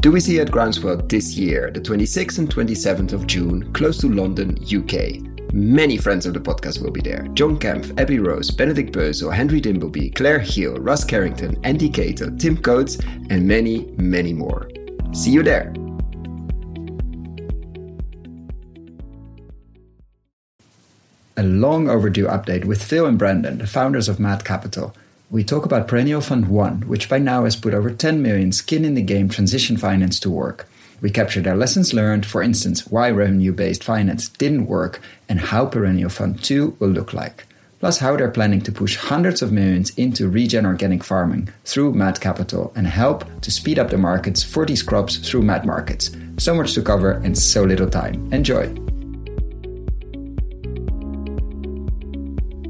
Do we see at Groundswell this year, the 26th and 27th of June, close to London, UK. Many friends of the podcast will be there. John Kempf, Abby Rose, Benedict Beuzel, Henry Dimbleby, Claire Heal, Russ Carrington, Andy Cato, Tim Coates, and many, many more. See you there. A long overdue update with Phil and Brandon, the founders of Mad Capital. We talk about Perennial Fund 1, which by now has put over 10 million skin-in-the-game transition finance to work. We capture their lessons learned, for instance, why revenue-based finance didn't work and how Perennial Fund 2 will look like. Plus how they're planning to push hundreds of millions into regen organic farming through Mad Capital and help to speed up the markets for these crops through MAD Markets. So much to cover and so little time. Enjoy!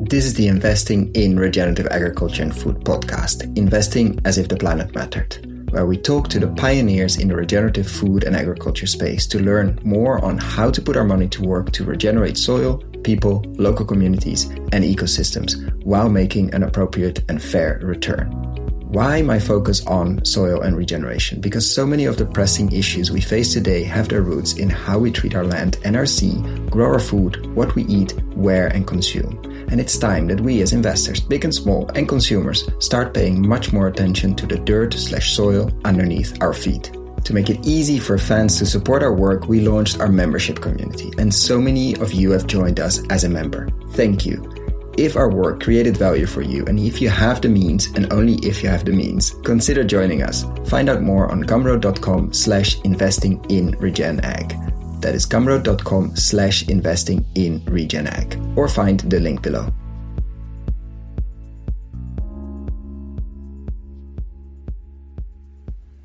This is the Investing in Regenerative Agriculture and Food podcast, Investing as if the planet mattered, where we talk to the pioneers in the regenerative food and agriculture space to learn more on how to put our money to work to regenerate soil, people, local communities, and ecosystems while making an appropriate and fair return. Why my focus on soil and regeneration? Because so many of the pressing issues we face today have their roots in how we treat our land and our sea, grow our food, what we eat, where and consume. And it's time that we as investors, big and small, and consumers, start paying much more attention to the dirt/soil underneath our feet. To make it easy for fans to support our work, we launched our membership community, and so many of you have joined us as a member. Thank you. If our work created value for you, and if you have the means, and only if you have the means, consider joining us. Find out more on gumroad.com/investing in regen ag. That is gumroad.com/investing in regen ag, or find the link below.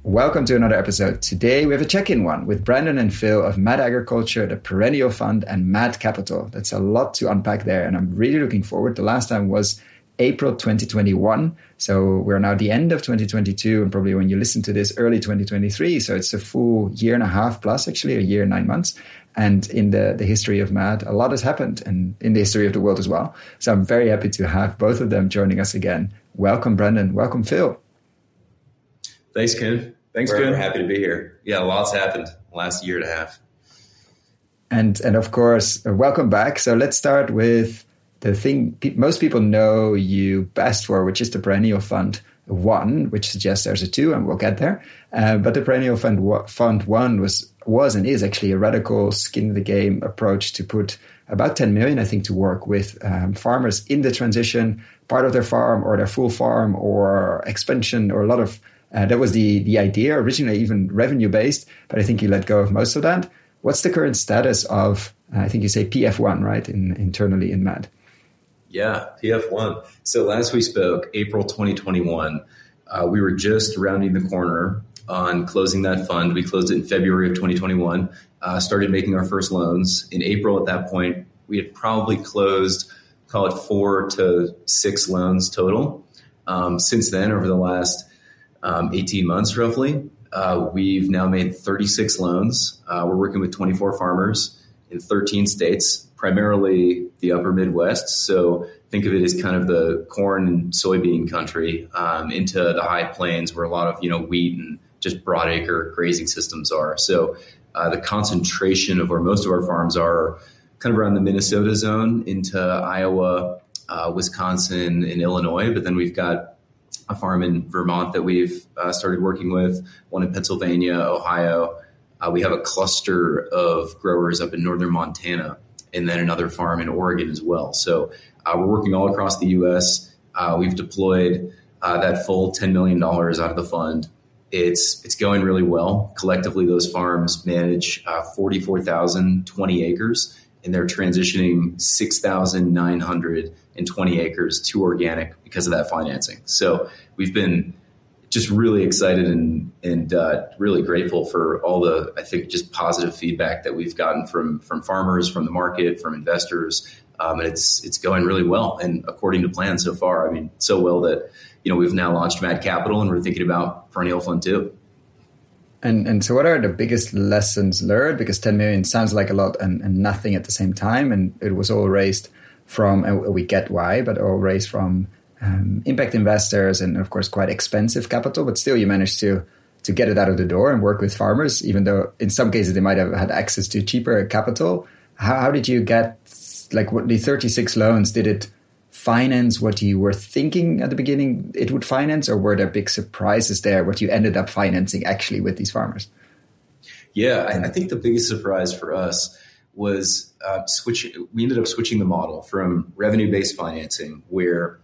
Welcome to another episode. Today we have a check-in one with Brandon and Phil of Mad Agriculture, the Perennial Fund, and Mad Capital. That's a lot to unpack there, and I'm really looking forward. The last time was April 2021, so we're now at the end of 2022, and probably when you listen to this, early 2023, so it's a full year and a half plus, actually, a year and 9 months. And in the history of MAD, a lot has happened, and in the history of the world as well. So I'm very happy to have both of them joining us again. Welcome, Brandon. Welcome, Phil. Thanks, Ken. Thanks, Ken. We're happy to be here. Yeah, lots happened last year and a half. And of course, welcome back. So let's start with the thing most people know you best for, which is the Perennial Fund 1, which suggests there's a 2, and we'll get there. But the Perennial Fund 1 was and is actually a radical skin-in-the-game approach to put about 10 million, I think, to work with farmers in the transition, part of their farm or their full farm or expansion, or a lot of that was the idea, originally even revenue-based, but I think you let go of most of that. What's the current status of, I think you say PF1, right, internally in MAD? Yeah, PF1. So last we spoke, April 2021, we were just rounding the corner on closing that fund. We closed it in February of 2021, started making our first loans. In April at that point, we had probably closed, call it 4 to 6 loans total. Since then, over the last 18 months, roughly. We've now made 36 loans. We're working with 24 farmers in 13 states, primarily the upper Midwest. So think of it as kind of the corn and soybean country into the high plains where a lot of, wheat and just broadacre grazing systems are. So the concentration of where most of our farms are kind of around the Minnesota zone into Iowa, Wisconsin, and Illinois. But then we've got a farm in Vermont that we've started working with, one in Pennsylvania, Ohio. We have a cluster of growers up in northern Montana, and then another farm in Oregon as well. So we're working all across the U.S. We've deployed that full $10 million out of the fund. It's going really well. Collectively, those farms manage 44,020 acres, and they're transitioning 6,920 acres to organic because of that financing. So we've been just really excited and really grateful for all the, I think, just positive feedback that we've gotten from farmers, from the market, from investors. And it's going really well and according to plan so far. I mean, so well that, we've now launched Mad Capital and we're thinking about Perennial Fund 2. And so what are the biggest lessons learned? Because 10 million sounds like a lot and nothing at the same time. And it was all raised from, and we get why, but all raised from impact investors and, of course, quite expensive capital. But still, you managed to to get it out of the door and work with farmers, even though in some cases they might have had access to cheaper capital? How did you get, like, what the 36 loans, did it finance what you were thinking at the beginning it would finance, or were there big surprises there, what you ended up financing actually with these farmers? Yeah, I think the biggest surprise for us was we ended up switching the model from revenue-based financing, where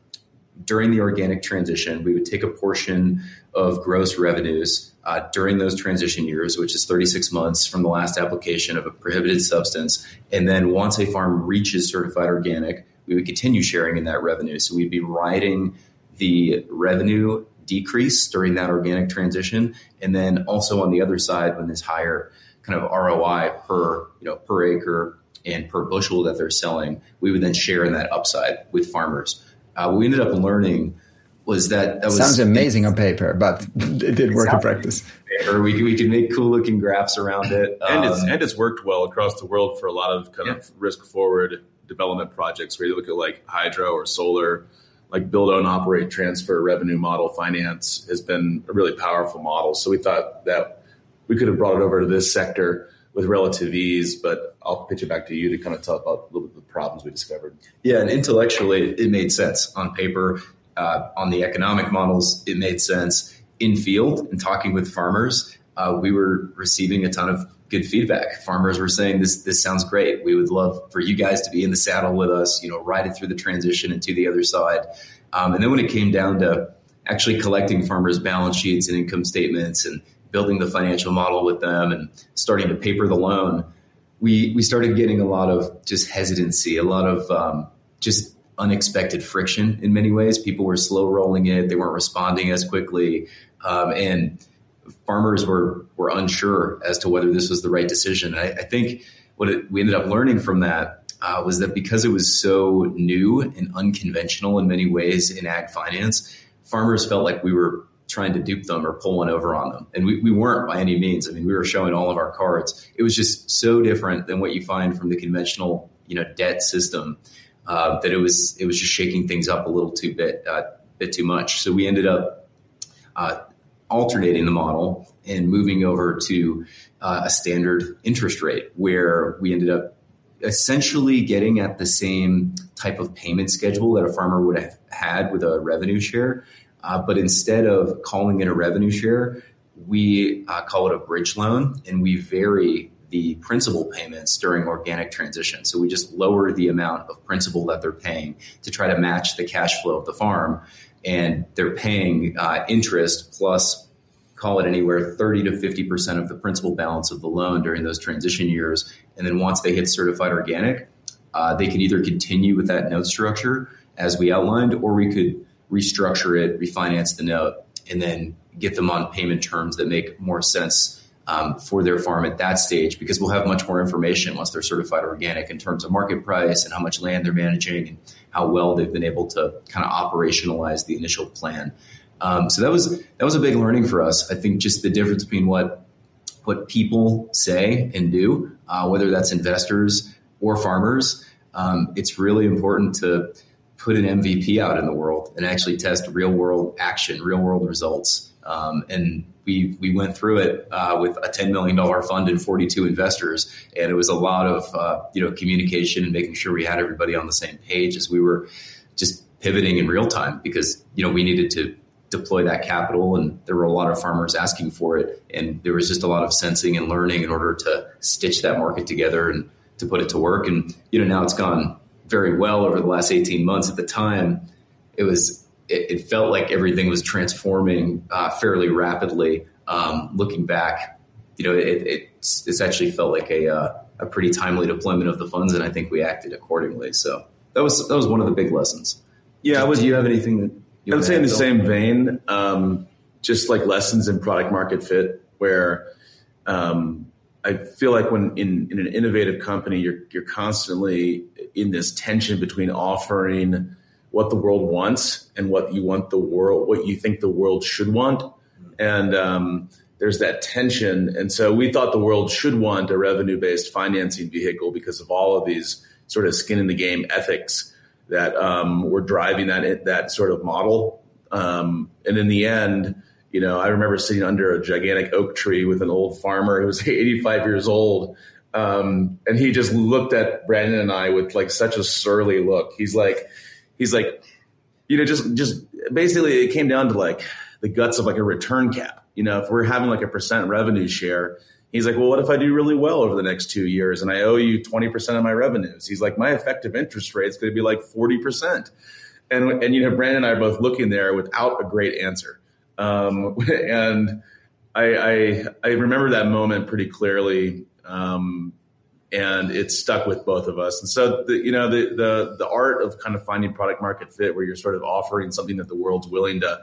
during the organic transition, we would take a portion of gross revenues during those transition years, which is 36 months from the last application of a prohibited substance. And then once a farm reaches certified organic, we would continue sharing in that revenue. So we'd be riding the revenue decrease during that organic transition. And then also on the other side, when this higher kind of ROI per acre and per bushel that they're selling, we would then share in that upside with farmers. What we ended up learning was that sounds amazing on paper, but it did work in practice. We could make cool looking graphs around it. And it's worked well across the world for a lot of kind of risk forward development projects where you look at like hydro or solar, like build, own, operate, transfer, revenue model, finance has been a really powerful model. So we thought that we could have brought it over to this sector with relative ease, but I'll pitch it back to you to kind of talk about a little bit of the problems we discovered. Yeah, and intellectually, it made sense on paper. On the economic models, it made sense. In field and talking with farmers, we were receiving a ton of good feedback. Farmers were saying, this sounds great. We would love for you guys to be in the saddle with us, ride it through the transition and to the other side. And then when it came down to actually collecting farmers' balance sheets and income statements and building the financial model with them and starting to paper the loan, we started getting a lot of just hesitancy, a lot of just unexpected friction in many ways. People were slow rolling it. They weren't responding as quickly. And farmers were unsure as to whether this was the right decision. I think we ended up learning from that was that because it was so new and unconventional in many ways in ag finance, farmers felt like we were trying to dupe them or pull one over on them. And we weren't by any means. I mean, we were showing all of our cards. It was just so different than what you find from the conventional, debt system that it was just shaking things up a little bit too much. So we ended up alternating the model and moving over to a standard interest rate, where we ended up essentially getting at the same type of payment schedule that a farmer would have had with a revenue share. But instead of calling it a revenue share, we call it a bridge loan, and we vary the principal payments during organic transition. So we just lower the amount of principal that they're paying to try to match the cash flow of the farm. And they're paying interest plus, call it anywhere, 30 to 50% of the principal balance of the loan during those transition years. And then once they hit certified organic, they can either continue with that note structure as we outlined, or we could restructure it, refinance the note, and then get them on payment terms that make more sense for their farm at that stage, because we'll have much more information once they're certified organic in terms of market price and how much land they're managing and how well they've been able to kind of operationalize the initial plan. So that was a big learning for us. I think just the difference between what people say and do, whether that's investors or farmers, it's really important to put an MVP out in the world and actually test real world action, real world results. And we went through it with a $10 million fund and 42 investors. And it was a lot of, communication and making sure we had everybody on the same page as we were just pivoting in real time, because, we needed to deploy that capital and there were a lot of farmers asking for it. And there was just a lot of sensing and learning in order to stitch that market together and to put it to work. And, now it's gone very well over the last 18 months. At the time, it felt like everything was transforming fairly rapidly. Looking back, it's actually felt like a pretty timely deployment of the funds, and I think we acted accordingly. So that was one of the big lessons. Yeah, do you have anything that you would say in the same vein? Just like lessons in product market fit, where I feel like when in an innovative company, you're constantly in this tension between offering what the world wants and what you think the world should want. And there's that tension. And so we thought the world should want a revenue-based financing vehicle because of all of these sort of skin in the game ethics that were driving that sort of model. And in the end, You know, I remember sitting under a gigantic oak tree with an old farmer who was 85 years old. And he just looked at Brandon and I with like such a surly look. He's like, you know, just basically it came down to like the guts of like a return cap. You know, if we're having like a percent revenue share, he's like, well, what if I do really well over the next 2 years and I owe you 20% of my revenues? He's like, my effective interest rate is going to be like 40%. And, you know, Brandon and I are both looking there without a great answer. And I remember that moment pretty clearly. And it stuck with both of us. And so, the art of kind of finding product market fit where you're sort of offering something that the world's willing to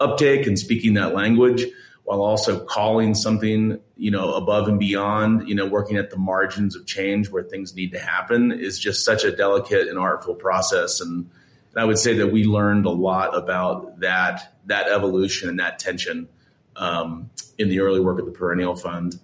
uptake and speaking that language while also calling something, you know, above and beyond, you know, working at the margins of change where things need to happen is just such a delicate and artful process. And I would say that we learned a lot about that evolution and that tension in the early work of the Perennial Fund.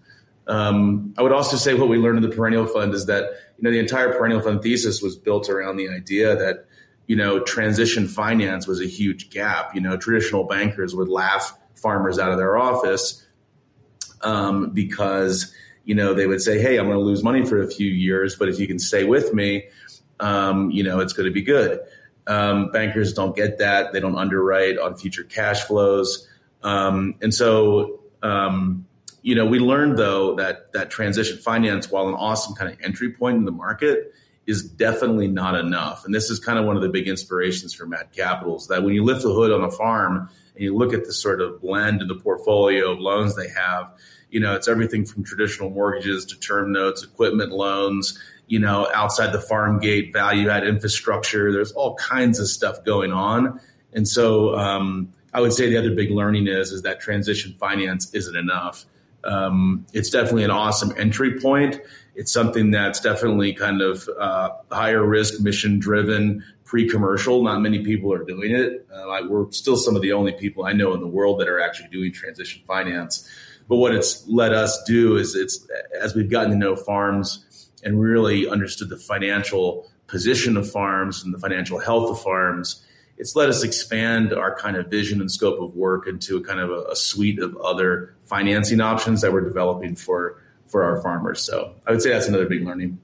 I would also say what we learned in the Perennial Fund is that, you know, the entire Perennial Fund thesis was built around the idea that, you know, transition finance was a huge gap. You know, traditional bankers would laugh farmers out of their office because, you know, they would say, hey, I'm going to lose money for a few years, but if you can stay with me, you know, it's going to be good. Bankers don't get that. They don't underwrite on future cash flows. You know, we learned, though, that transition finance, while an awesome kind of entry point in the market, is definitely not enough. And this is kind of one of the big inspirations for Mad Capital, is that when you lift the hood on a farm and you look at the sort of blend in the portfolio of loans they have, you know, it's everything from traditional mortgages to term notes, equipment loans, you know, outside the farm gate, value-add infrastructure. There's all kinds of stuff going on. And so I would say the other big learning is that transition finance isn't enough. It's definitely an awesome entry point. It's something that's definitely kind of higher risk, mission driven, pre-commercial. Not many people are doing it. We're still some of the only people I know in the world that are actually doing transition finance. But what it's let us do is, it's as we've gotten to know farms and really understood the financial position of farms and the financial health of farms, it's let us expand our kind of vision and scope of work into a kind of a suite of other financing options that we're developing for our farmers. So I would say that's another big learning.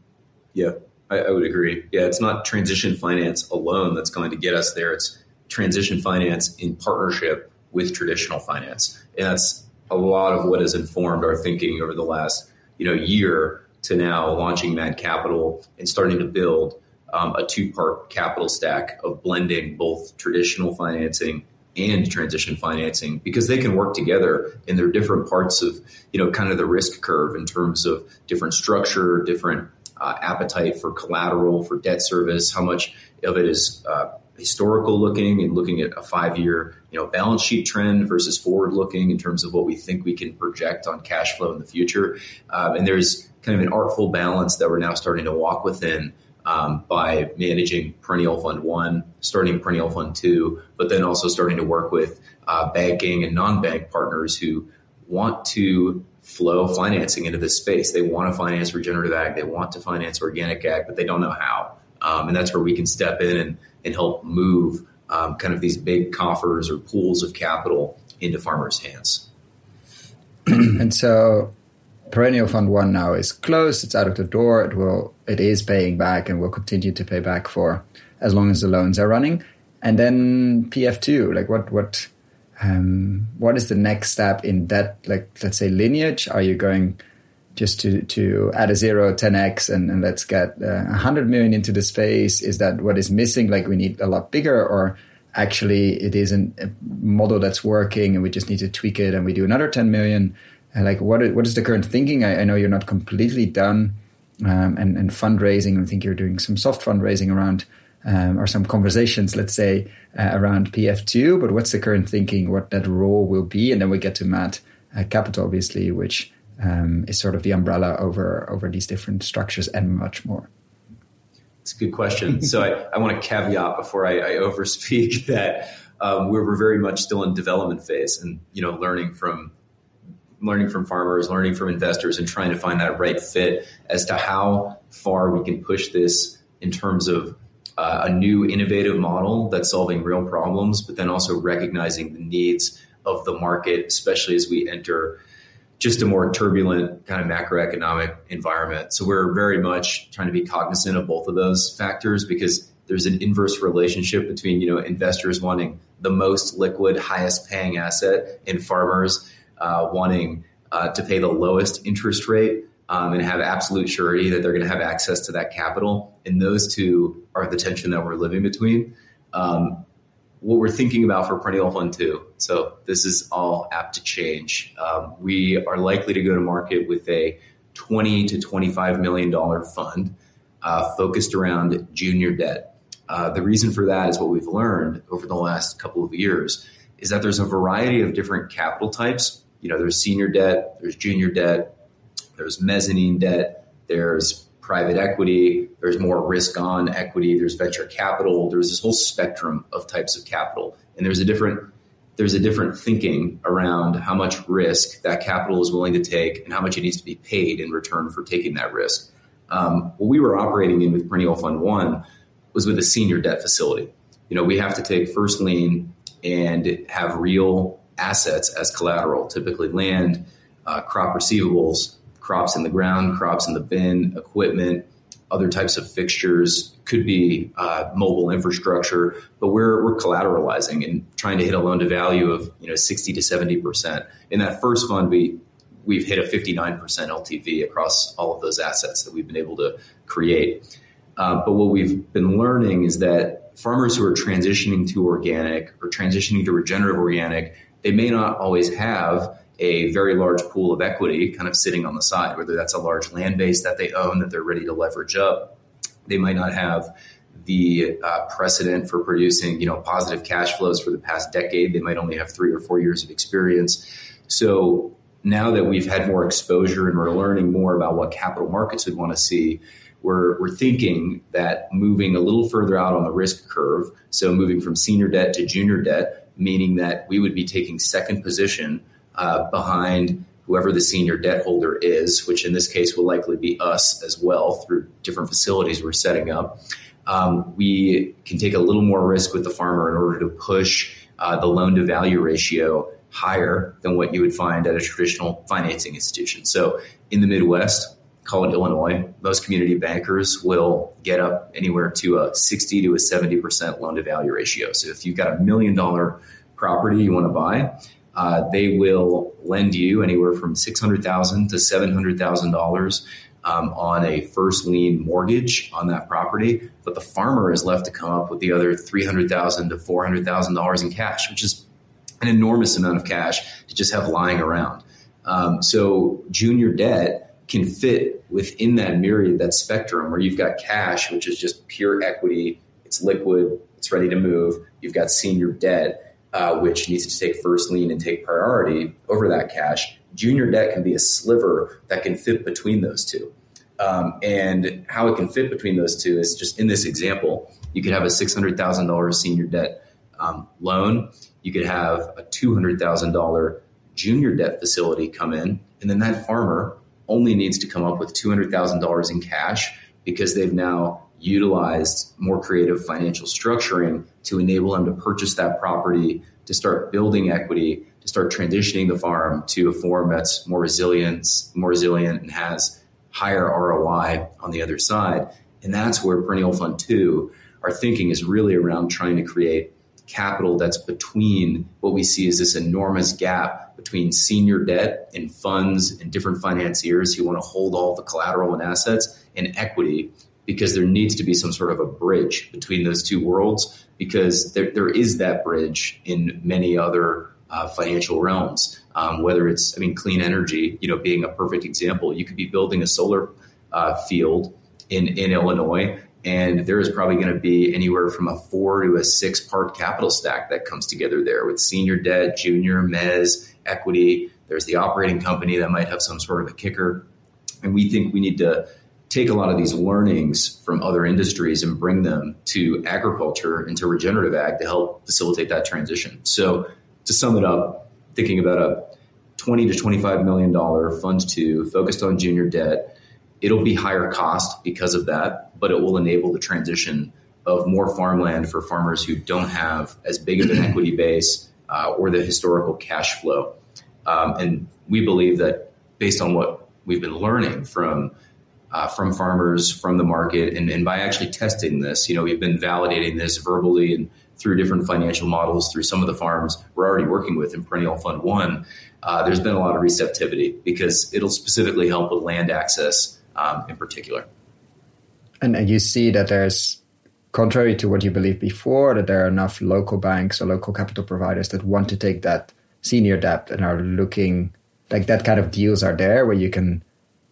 Yeah, I would agree. Yeah, it's not transition finance alone that's going to get us there. It's transition finance in partnership with traditional finance. And that's a lot of what has informed our thinking over the last, you know, year to now, launching Mad Capital and starting to build a two-part capital stack of blending both traditional financing and transition financing, because they can work together in their different parts of, you know, kind of the risk curve in terms of different structure, different appetite for collateral, for debt service, how much of it is historical looking and looking at a 5-year, you know, balance sheet trend versus forward looking in terms of what we think we can project on cash flow in the future. And there's kind of an artful balance that we're now starting to walk within by managing Perennial Fund 1, starting Perennial Fund 2, but then also starting to work with banking and non-bank partners who want to flow financing into this space. They want to finance regenerative ag. They want to finance organic ag, but they don't know how. And that's where we can step in and help move kind of these big coffers or pools of capital into farmers' hands. And so Perennial Fund 1 now is closed. It's out of the door. It is paying back and will continue to pay back for as long as the loans are running. And then PF2, like what is the next step in that, like, let's say, lineage? Are you going just to add a zero, 10x, and let's get 100 million into the space? Is that what is missing? Like, we need a lot bigger, or actually it isn't a model that's working and we just need to tweak it and we do another 10 million? Like, what is the current thinking? I know you're not completely done and fundraising. I think you're doing some soft fundraising around or some conversations, let's say, around PF2. But what's the current thinking, what that role will be? And then we get to MAD Capital, obviously, which is sort of the umbrella over these different structures and much more. It's a good question. So I want to caveat before I overspeak that we're very much still in development phase and, you know, learning from farmers, learning from investors, and trying to find that right fit as to how far we can push this in terms of a new innovative model that's solving real problems, but then also recognizing the needs of the market, especially as we enter just a more turbulent kind of macroeconomic environment. So we're very much trying to be cognizant of both of those factors, because there's an inverse relationship between, you know, investors wanting the most liquid, highest paying asset, and farmers wanting to pay the lowest interest rate and have absolute surety that they're going to have access to that capital. And those two are the tension that we're living between. What we're thinking about for Perennial Fund 2. So this is all apt to change. We are likely to go to market with a $20 to $25 million fund focused around junior debt. The reason for that is what we've learned over the last couple of years is that there's a variety of different capital types. You know, there's senior debt, there's junior debt, there's mezzanine debt, there's private equity, there's more risk on equity, there's venture capital, there's this whole spectrum of types of capital. And there's a different thinking around how much risk that capital is willing to take and how much it needs to be paid in return for taking that risk. What we were operating in with Perennial Fund 1 was with a senior debt facility. You know, we have to take first lien and have real assets as collateral, typically land, crop receivables, crops in the ground, crops in the bin, equipment, other types of fixtures, could be mobile infrastructure, but we're collateralizing and trying to hit a loan to value of 60 to 70%. In that first fund, we've hit a 59% LTV across all of those assets that we've been able to create. But what we've been learning is that farmers who are transitioning to organic or transitioning to regenerative organic, they may not always have a very large pool of equity kind of sitting on the side, whether that's a large land base that they own that they're ready to leverage up. They might not have the precedent for producing, positive cash flows for the past decade. They might only have 3 or 4 years of experience. So now that we've had more exposure and we're learning more about what capital markets would want to see, we're thinking that moving a little further out on the risk curve, so moving from senior debt to junior debt, meaning that we would be taking second position behind whoever the senior debt holder is, which in this case will likely be us as well through different facilities we're setting up. We can take a little more risk with the farmer in order to push the loan to value ratio higher than what you would find at a traditional financing institution. So in the Midwest, call it Illinois, most community bankers will get up anywhere to a 60 to a 70% loan to value ratio. So if you've got $1 million property you want to buy, they will lend you anywhere from $600,000 to $700,000 on a first lien mortgage on that property. But the farmer is left to come up with the other $300,000 to $400,000 in cash, which is an enormous amount of cash to just have lying around. So junior debt can fit within that myriad, that spectrum where you've got cash, which is just pure equity. It's liquid. It's ready to move. You've got senior debt, which needs to take first lien and take priority over that cash. Junior debt can be a sliver that can fit between those two. And how it can fit between those two is just in this example, you could have a $600,000 senior debt loan. You could have a $200,000 junior debt facility come in. And then that farmer only needs to come up with $200,000 in cash because they've now utilized more creative financial structuring to enable them to purchase that property, to start building equity, to start transitioning the farm to a form that's more resilient and has higher ROI on the other side. And that's where Perennial Fund 2, our thinking is really around trying to create capital that's between what we see as this enormous gap between senior debt and funds and different financiers who want to hold all the collateral and assets and equity, because there needs to be some sort of a bridge between those two worlds, because there is that bridge in many other financial realms, whether it's, clean energy, being a perfect example. You could be building a solar field in Illinois, and there is probably going to be anywhere from a 4 to a 6-part capital stack that comes together there with senior debt, junior, mezz, equity. There's the operating company that might have some sort of a kicker. And we think we need to take a lot of these learnings from other industries and bring them to agriculture and to regenerative ag to help facilitate that transition. So to sum it up, thinking about a $20 to $25 million fund two focused on junior debt, it'll be higher cost because of that, but it will enable the transition of more farmland for farmers who don't have as big of an equity base, or the historical cash flow. And we believe that based on what we've been learning from farmers, from the market, and by actually testing this, we've been validating this verbally and through different financial models, through some of the farms we're already working with in Perennial Fund 1, there's been a lot of receptivity because it'll specifically help with land access in particular. And you see that there's, contrary to what you believed before, that there are enough local banks or local capital providers that want to take that senior debt and are looking, like that kind of deals are there where you can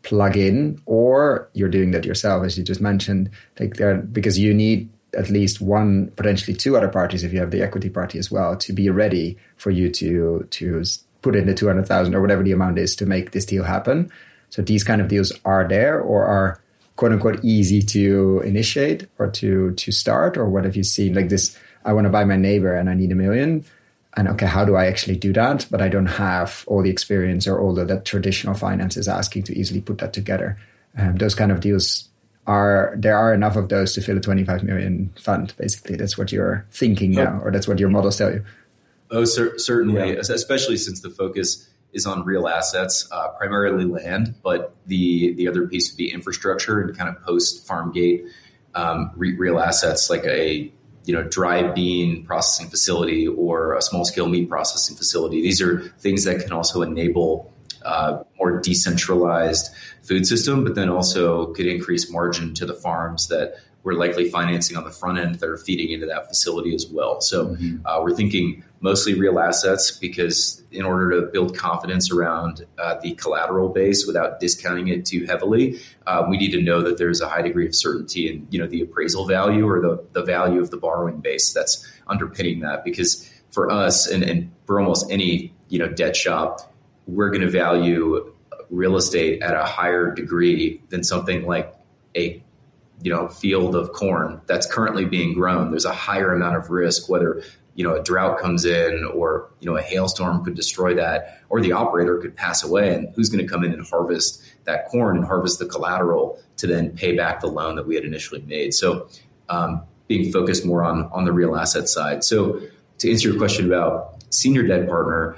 plug in, or you're doing that yourself, as you just mentioned, like there, because you need at least one, potentially two other parties if you have the equity party as well, to be ready for you to put in the 200,000 or whatever the amount is to make this deal happen. So these kind of deals are there or are quote unquote easy to initiate or to start, or what have you seen? Like this, I want to buy my neighbor and I need $1 million. And okay, how do I actually do that? But I don't have all the experience or all that traditional finance is asking to easily put that together. Those kind of deals there are enough of those to fill a 25 million fund, basically. That's what you're thinking now, or that's what your models tell you. Oh, certainly, yeah. Especially since the focus is on real assets, primarily land, but the other piece would be infrastructure and kind of post-farm gate real assets like a dry bean processing facility or a small-scale meat processing facility. These are things that can also enable more decentralized food system, but then also could increase margin to the farms that we're likely financing on the front end that are feeding into that facility as well. So we're thinking mostly real assets because in order to build confidence around the collateral base without discounting it too heavily, we need to know that there's a high degree of certainty in the appraisal value or the value of the borrowing base that's underpinning that. Because for us and for almost any debt shop, we're going to value real estate at a higher degree than something like a field of corn that's currently being grown. There's a higher amount of risk, whether a drought comes in or a hailstorm could destroy that, or the operator could pass away. And who's going to come in and harvest that corn and harvest the collateral to then pay back the loan that we had initially made? So being focused more on the real asset side. So to answer your question about senior debt partner,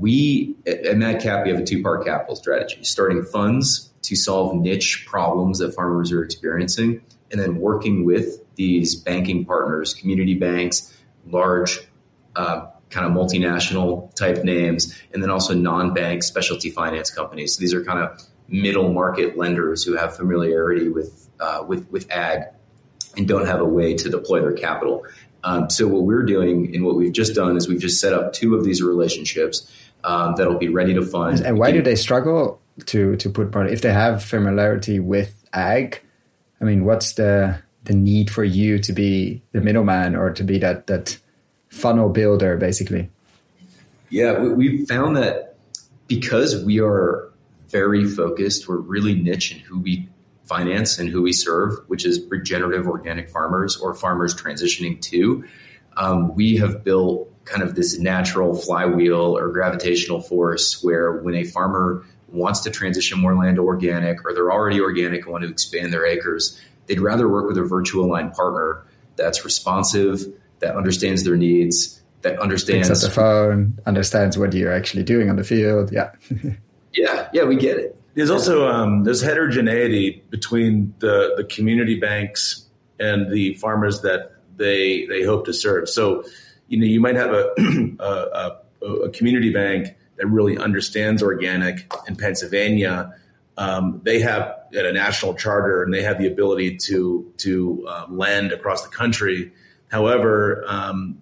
we at Mad Cap, we have a two-part capital strategy, starting funds to solve niche problems that farmers are experiencing, and then working with these banking partners, community banks, large kind of multinational type names, and then also non-bank specialty finance companies. So these are kind of middle market lenders who have familiarity with ag and don't have a way to deploy their capital. So what we're doing and what we've just done is we've just set up two of these relationships that'll be ready to fund. And why do they struggle to put money? If they have familiarity with ag, I mean, what's the need for you to be the middleman or to be that funnel builder, basically? Yeah, we found that because we are very focused, we're really niche in who we finance and who we serve, which is regenerative organic farmers or farmers transitioning to, we have built kind of this natural flywheel or gravitational force where when a farmer wants to transition more land to organic, or they're already organic and want to expand their acres, they'd rather work with a virtual line partner that's responsive, that understands their needs, that understands... Picks up the phone, understands what you're actually doing on the field. Yeah. yeah, we get it. There's also there's heterogeneity between the community banks and the farmers that they hope to serve. So, you might have a community bank that really understands organic in Pennsylvania. They have a national charter and they have the ability to lend across the country. However,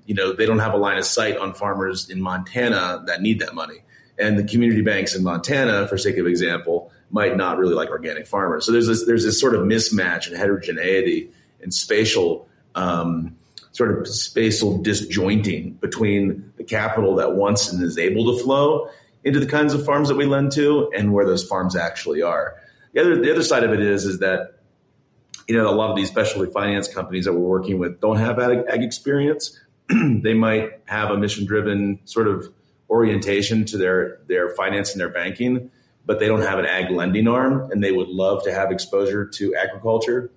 they don't have a line of sight on farmers in Montana that need that money. And the community banks in Montana, for sake of example, might not really like organic farmers. So there's this sort of mismatch and heterogeneity and spatial disjointing between the capital that wants and is able to flow into the kinds of farms that we lend to and where those farms actually are. The other side of it is that a lot of these specialty finance companies that we're working with don't have ag experience. They might have a mission-driven sort of orientation to their finance and their banking, but they don't have an ag lending arm, and they would love to have exposure to agriculture.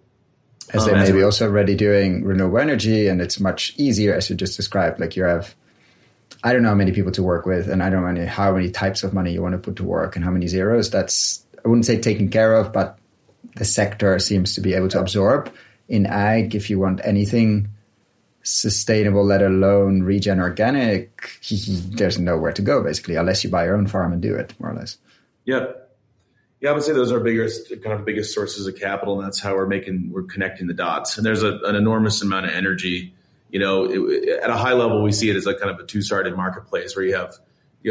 As they may be also already doing renewable energy, and it's much easier, as you just described. Like you have I don't know how many people to work with, and I don't know how many types of money you want to put to work and how many zeros. That's, I wouldn't say taken care of, but the sector seems to be able to absorb. In ag, if you want anything sustainable, let alone regen organic, there's nowhere to go, basically, unless you buy your own farm and do it, more or less. Yeah. Yeah, I would say those are the biggest sources of capital, and that's how we're connecting the dots. And there's an enormous amount of energy. You know, at a high level, we see it as a kind of a two-sided marketplace where you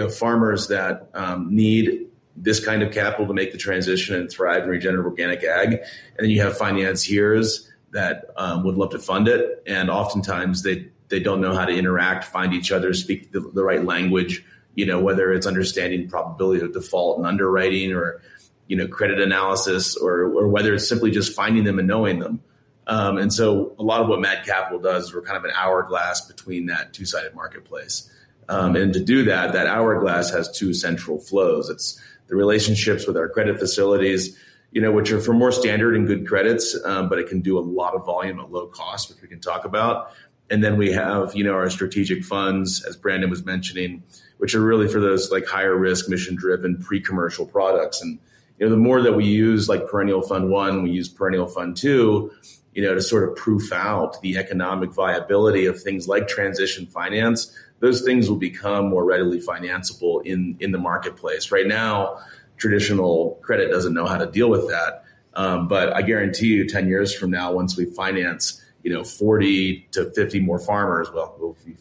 have farmers that need this kind of capital to make the transition and thrive in regenerative organic ag, and then you have financiers that would love to fund it, and oftentimes they don't know how to interact, find each other, speak the right language. You know, whether it's understanding probability of default and underwriting, or you know, credit analysis, or whether it's simply just finding them and knowing them. And so a lot of what Mad Capital does is we're kind of an hourglass between that two-sided marketplace. And to do that, that hourglass has two central flows. It's the relationships with our credit facilities, you know, which are for more standard and good credits, but it can do a lot of volume at low cost, which we can talk about. And then we have, you know, our strategic funds, as Brandon was mentioning, which are really for those like higher risk, mission-driven, pre-commercial products. And you know, the more that we use like Perennial Fund 1, we use Perennial Fund 2, you know, to sort of proof out the economic viability of things like transition finance, those things will become more readily financeable in the marketplace. Right now, traditional credit doesn't know how to deal with that. But I guarantee you 10 years from now, once we finance, you know, 40 to 50 more farmers, well, we'll be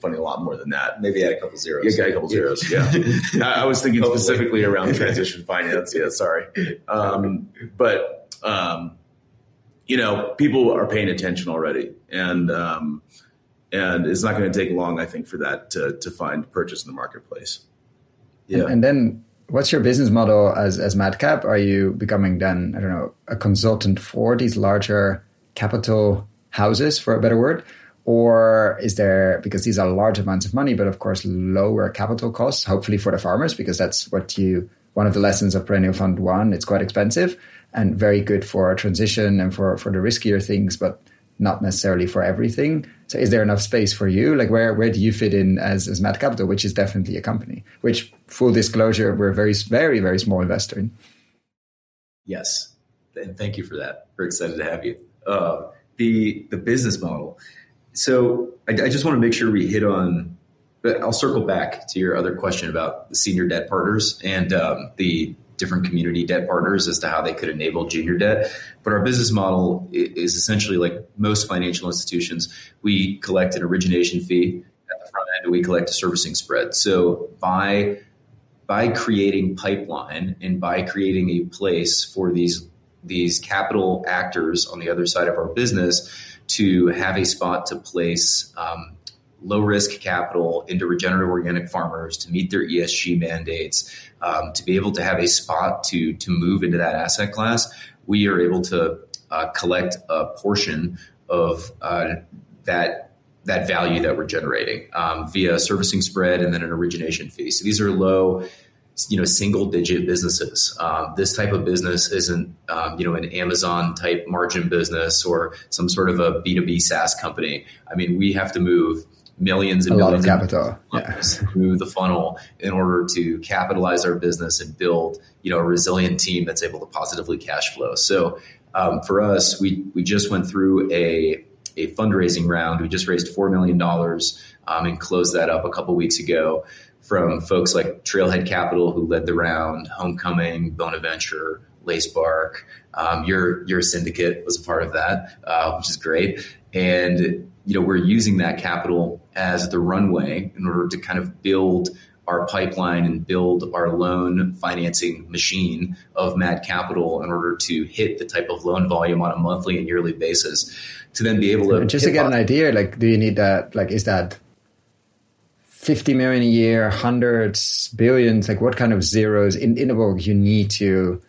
funding a lot more than that. Maybe add a couple zeros. Yeah, add a couple zeros, yeah. I was thinking specifically around transition finance. Yeah, sorry. You know, people are paying attention already, and it's not going to take long, I think, for that to find purchase in the marketplace. Yeah. And then what's your business model as Mad Cap? Are you becoming then, I don't know, a consultant for these larger capital houses, for a better word? Or is there, because these are large amounts of money, but of course lower capital costs, hopefully for the farmers, because that's one of the lessons of Perennial Fund 1, it's quite expensive and very good for transition and for the riskier things, but not necessarily for everything. So is there enough space for you? Like where do you fit in as Mad Capital, which is definitely a company, which full disclosure, we're a very, very, very small investor in. Yes. And thank you for that. We're excited to have you. The business model. So I just want to make sure we hit on, but I'll circle back to your other question about the senior debt partners and the different community debt partners as to how they could enable junior debt. But our business model is essentially like most financial institutions. We collect an origination fee at the front end, and we collect a servicing spread. So by creating pipeline and by creating a place for these capital actors on the other side of our business to have a spot to place low-risk capital into regenerative organic farmers to meet their ESG mandates, to be able to have a spot to move into that asset class, we are able to collect a portion of that value that we're generating via servicing spread and then an origination fee. So these are low, you know, single-digit businesses. This type of business isn't, you know, an Amazon-type margin business or some sort of a B2B SaaS company. I mean, we have to move millions and millions of capital through the funnel in order to capitalize our business and build, you know, a resilient team that's able to positively cash flow. So for us, we just went through a fundraising round. We just raised $4 million and closed that up a couple weeks ago from folks like Trailhead Capital, who led the round, Homecoming, Bonaventure, Lace Bark. Your syndicate was a part of that, which is great. And you know, we're using that capital as the runway in order to kind of build our pipeline and build our loan financing machine of Mad Capital in order to hit the type of loan volume on a monthly and yearly basis to then be able to just to get an idea. Like, do you need that? Like, is that 50 million a year, hundreds, billions? Like, what kind of zeros in the world you need to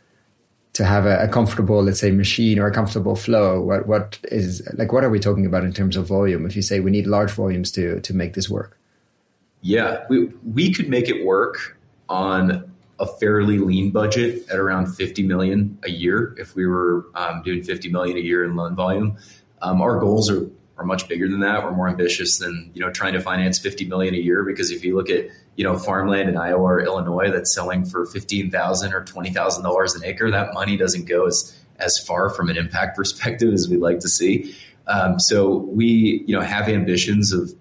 have a comfortable, let's say, machine or a comfortable flow? What is, like, what are we talking about in terms of volume? If you say we need large volumes to make this work. Yeah, we could make it work on a fairly lean budget at around 50 million a year if we were doing 50 million a year in loan volume. Our goals are are much bigger than that. We're more ambitious than, you know, trying to finance $50 million a year, because if you look at, you know, farmland in Iowa or Illinois that's selling for $15,000 or $20,000 an acre, that money doesn't go as far from an impact perspective as we'd like to see. So we, you know, have ambitions of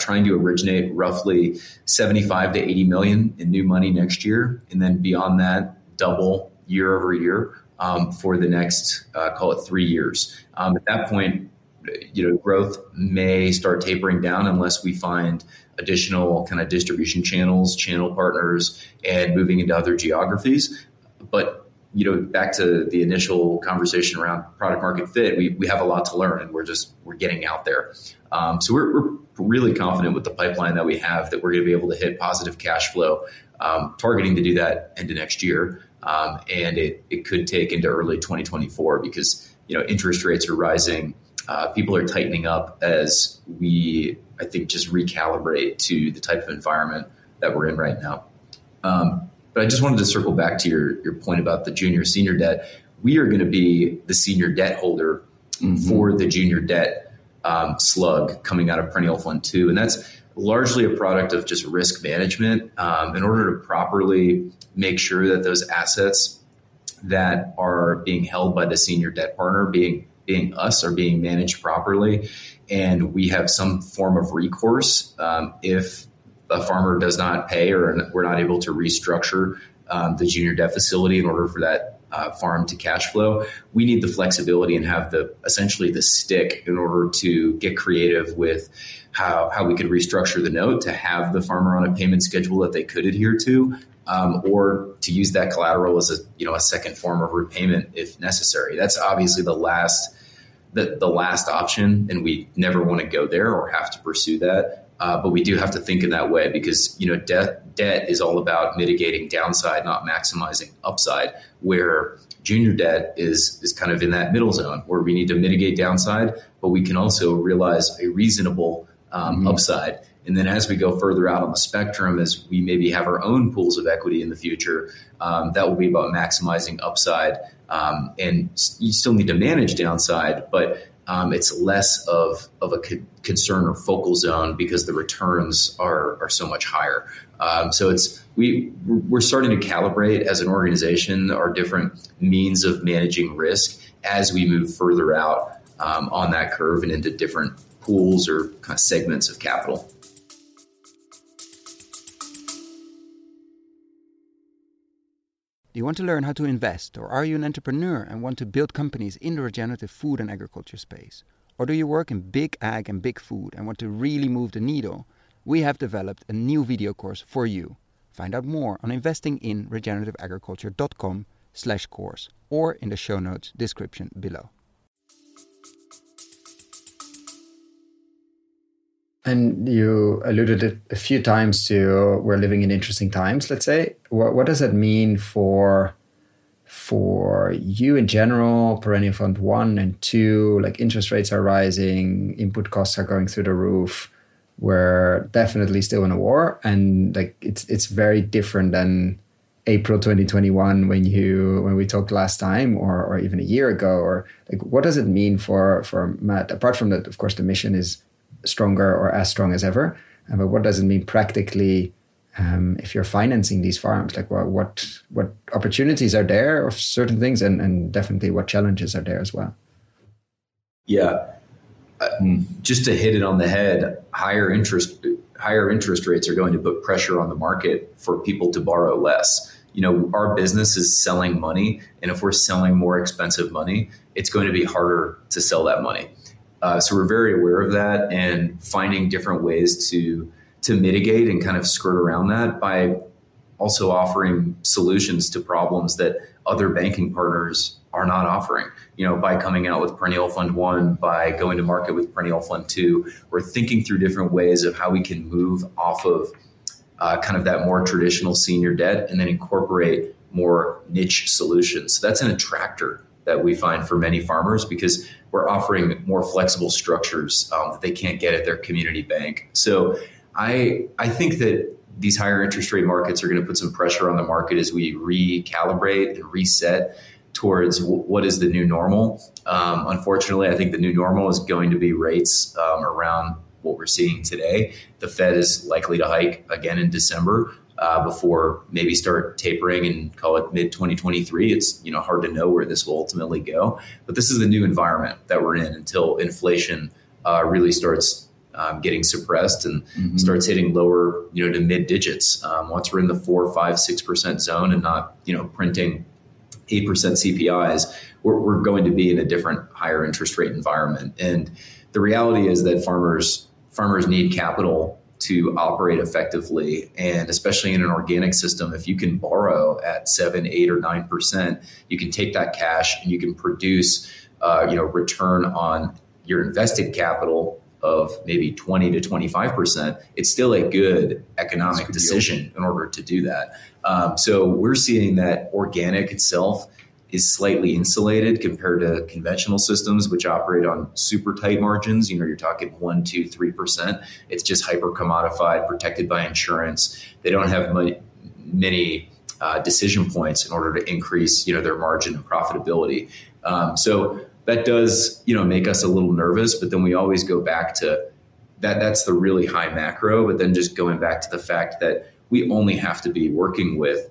trying to originate roughly 75 to 80 million in new money next year. And then beyond that, double year over year for the next, call it 3 years. At that point, you know, growth may start tapering down unless we find additional kind of distribution channels, channel partners, and moving into other geographies. But you know, back to the initial conversation around product market fit, we have a lot to learn, and we're getting out there. So we're really confident with the pipeline that we have that we're going to be able to hit positive cash flow, targeting to do that into next year. And it could take into early 2024 because, you know, interest rates are rising. People are tightening up as we, I think, just recalibrate to the type of environment that we're in right now. But I just wanted to circle back to your point about the junior senior debt. We are going to be the senior debt holder for the junior debt slug coming out of Perennial Fund 2. And that's largely a product of just risk management. In order to properly make sure that those assets that are being held by the senior debt partner, being us, are being managed properly. And we have some form of recourse if a farmer does not pay, or we're not able to restructure the junior debt facility in order for that farm to cash flow. We need the flexibility and have essentially the stick in order to get creative with how we could restructure the note to have the farmer on a payment schedule that they could adhere to, or to use that collateral as a second form of repayment if necessary. That's obviously the last option, and we never want to go there or have to pursue that. But we do have to think in that way because, you know, debt is all about mitigating downside, not maximizing upside, where junior debt is kind of in that middle zone where we need to mitigate downside, but we can also realize a reasonable upside. And then as we go further out on the spectrum, as we maybe have our own pools of equity in the future, that will be about maximizing upside. And you still need to manage downside, but it's less of a concern or focal zone because the returns are so much higher. So we're starting to calibrate as an organization our different means of managing risk as we move further out on that curve and into different pools or kind of segments of capital. Do you want to learn how to invest, or are you an entrepreneur and want to build companies in the regenerative food and agriculture space? Or do you work in big ag and big food and want to really move the needle? We have developed a new video course for you. Find out more on investinginregenerativeagriculture.com/course or in the show notes description below. And you alluded it a few times to we're living in interesting times, let's say. What does that mean for you in general, Perennial Fund 1 and 2, like interest rates are rising, input costs are going through the roof. We're definitely still in a war. And like it's very different than April 2021 when we talked last time or even a year ago. Or like what does it mean for MAD? Apart from that, of course, the mission is stronger or as strong as ever, but what does it mean practically if you're financing these farms? Like what opportunities are there of certain things, and definitely what challenges are there as well? Yeah, just to hit it on the head, higher interest rates are going to put pressure on the market for people to borrow less. You know, our business is selling money, and if we're selling more expensive money, it's going to be harder to sell that money. So we're very aware of that and finding different ways to mitigate and kind of skirt around that by also offering solutions to problems that other banking partners are not offering. You know, by coming out with Perennial Fund 1, by going to market with Perennial Fund 2, we're thinking through different ways of how we can move off of kind of that more traditional senior debt and then incorporate more niche solutions. So that's an attractor that we find for many farmers because we're offering more flexible structures that they can't get at their community bank. So I think that these higher interest rate markets are going to put some pressure on the market as we recalibrate and reset towards what is the new normal. Unfortunately, I think the new normal is going to be rates around what we're seeing today. The Fed is likely to hike again in December before maybe start tapering and call it mid-2023. It's, you know, hard to know where this will ultimately go. But this is the new environment that we're in until inflation really starts getting suppressed and starts hitting lower, to mid digits. Once we're in the 4%, 5%, 6% zone and not, printing 8% CPIs, we're going to be in a different higher interest rate environment. And the reality is that farmers need capital to operate effectively. And especially in an organic system, if you can borrow at 7%, 8%, or 9%, you can take that cash and you can produce, return on your invested capital of maybe 20 to 25%. It's still a good economic decision in order to do that. So we're seeing that organic itself is slightly insulated compared to conventional systems, which operate on super tight margins. You're talking 1%, 2%, 3%. It's just hyper commodified, protected by insurance. They don't have many decision points in order to increase, their margin and profitability. So that does, make us a little nervous. But then we always go back to that. That's the really high macro. But then just going back to the fact that we only have to be working with,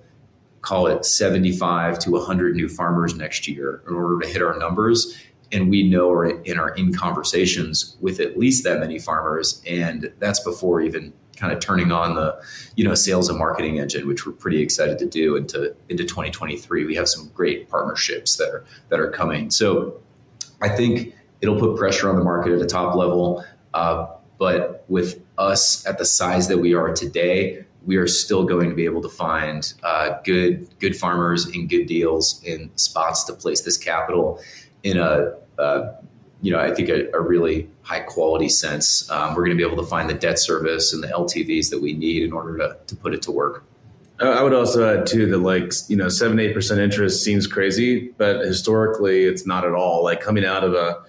call it 75 to 100 new farmers next year in order to hit our numbers. And we know are in conversations with at least that many farmers. And that's before even kind of turning on the, sales and marketing engine, which we're pretty excited to do into 2023. We have some great partnerships that are coming. So I think it'll put pressure on the market at a top level. But with us at the size that we are today, we are still going to be able to find good farmers and good deals in spots to place this capital in a really high quality sense. We're going to be able to find the debt service and the LTVs that we need in order to put it to work. I would also add too that 7-8% interest seems crazy, but historically it's not at all. Like coming out of a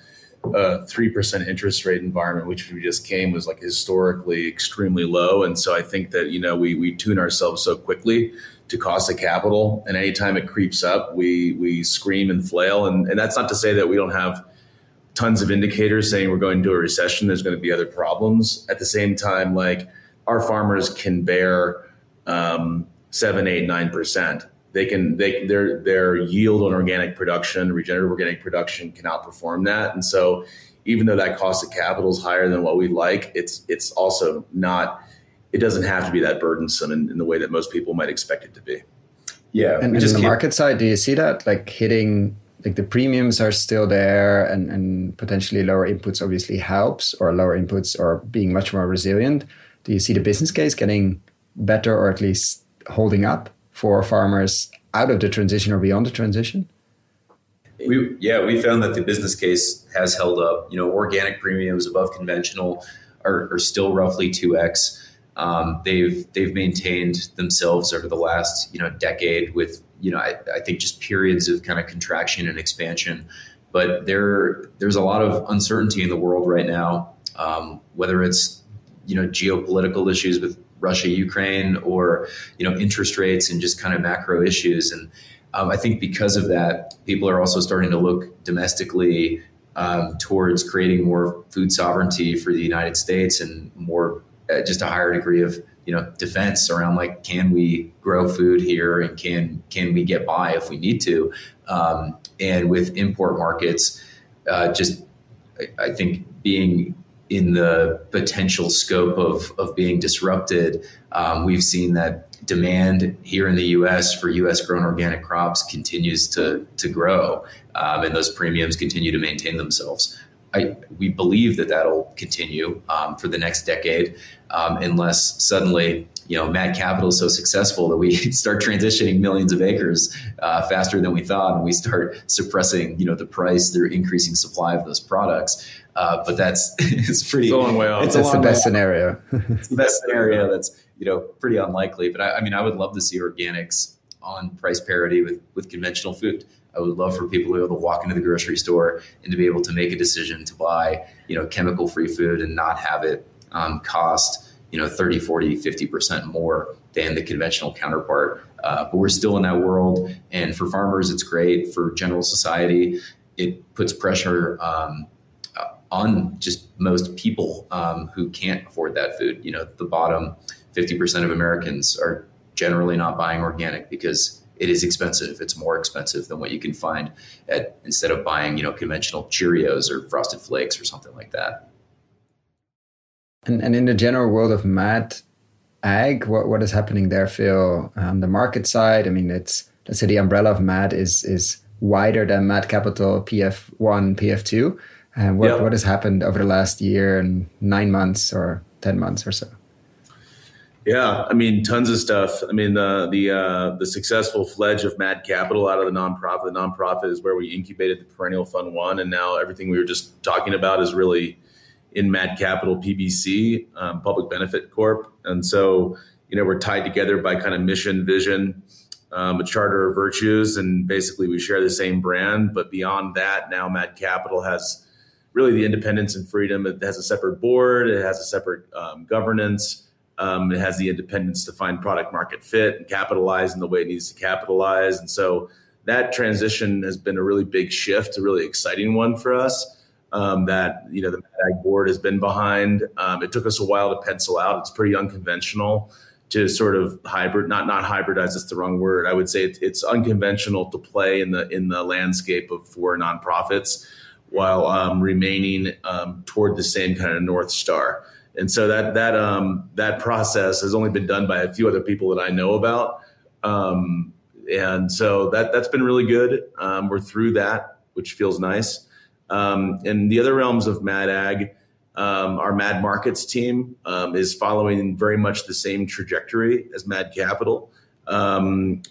3% interest rate environment, which we just came, was like historically extremely low. And so I think that, we tune ourselves so quickly to cost of capital, and anytime it creeps up, we scream and flail. And that's not to say that we don't have tons of indicators saying we're going into a recession. There's going to be other problems. At the same time, our farmers can bear 7%, 8%, 9%. Their yield on organic production, regenerative organic production, can outperform that. And so even though that cost of capital is higher than what we'd like, it's also not, it doesn't have to be that burdensome in the way that most people might expect it to be. Yeah. And just on the market side, do you see that hitting, the premiums are still there and potentially lower inputs obviously helps, or lower inputs are being much more resilient. Do you see the business case getting better or at least holding up for farmers out of the transition or beyond the transition? We found that the business case has held up. Organic premiums above conventional are still roughly 2x. They've maintained themselves over the last decade with I think just periods of kind of contraction and expansion. But there's a lot of uncertainty in the world right now, whether it's geopolitical issues with Russia, Ukraine, or, interest rates and just kind of macro issues. And I think because of that, people are also starting to look domestically towards creating more food sovereignty for the United States and more just a higher degree of, defense around can we grow food here and can we get by if we need to? And with import markets, I think being in the potential scope of being disrupted, we've seen that demand here in the U.S. for U.S. grown organic crops continues to grow, and those premiums continue to maintain themselves. We believe that'll continue for the next decade, unless suddenly Mad Capital is so successful that we start transitioning millions of acres faster than we thought, and we start suppressing the price through increasing supply of those products. But it's a long way off. That's the best scenario. It's the best scenario. That's pretty unlikely. But I would love to see organics on price parity with conventional food. I would love for people to be able to walk into the grocery store and to be able to make a decision to buy chemical free food and not have it cost 30%, 40%, 50% more than the conventional counterpart But we're still in that world. And for farmers, it's great. For general society, it puts pressure on just most people who can't afford that food. You know, the bottom 50% of Americans are generally not buying organic because it is expensive. It's more expensive than what you can find at, instead of buying, you know, conventional Cheerios or Frosted Flakes or something like that. And in the general world of MAD Ag, what is happening there, Phil? The market side, I mean, it's, let's say the umbrella of MAD is wider than MAD Capital, PF1, PF2. And what has happened over the last year and 9 months or 10 months or so? Yeah, I mean, tons of stuff. I mean, the successful fledge of Mad Capital out of the nonprofit. The nonprofit is where we incubated the Perennial Fund 1, and now everything we were just talking about is really in Mad Capital PBC, Public Benefit Corp. And so, you know, we're tied together by kind of mission, vision, a charter of virtues, and basically we share the same brand. But beyond that, now Mad Capital has really the independence and freedom. It has a separate board. It has a separate governance. It has the independence to find product market fit and capitalize in the way it needs to capitalize. And so that transition has been a really big shift, a really exciting one for us that, you know, the MAD Ag board has been behind. It took us a while to pencil out. It's pretty unconventional to sort of hybrid, not hybridize, it's the wrong word. I would say it's unconventional to play in the landscape of four nonprofits while remaining toward the same kind of North Star. And so that process has only been done by a few other people that I know about. And so that's been really good. We're through that, which feels nice. And the other realms of Mad Ag, our Mad Markets team is following very much the same trajectory as Mad Capital.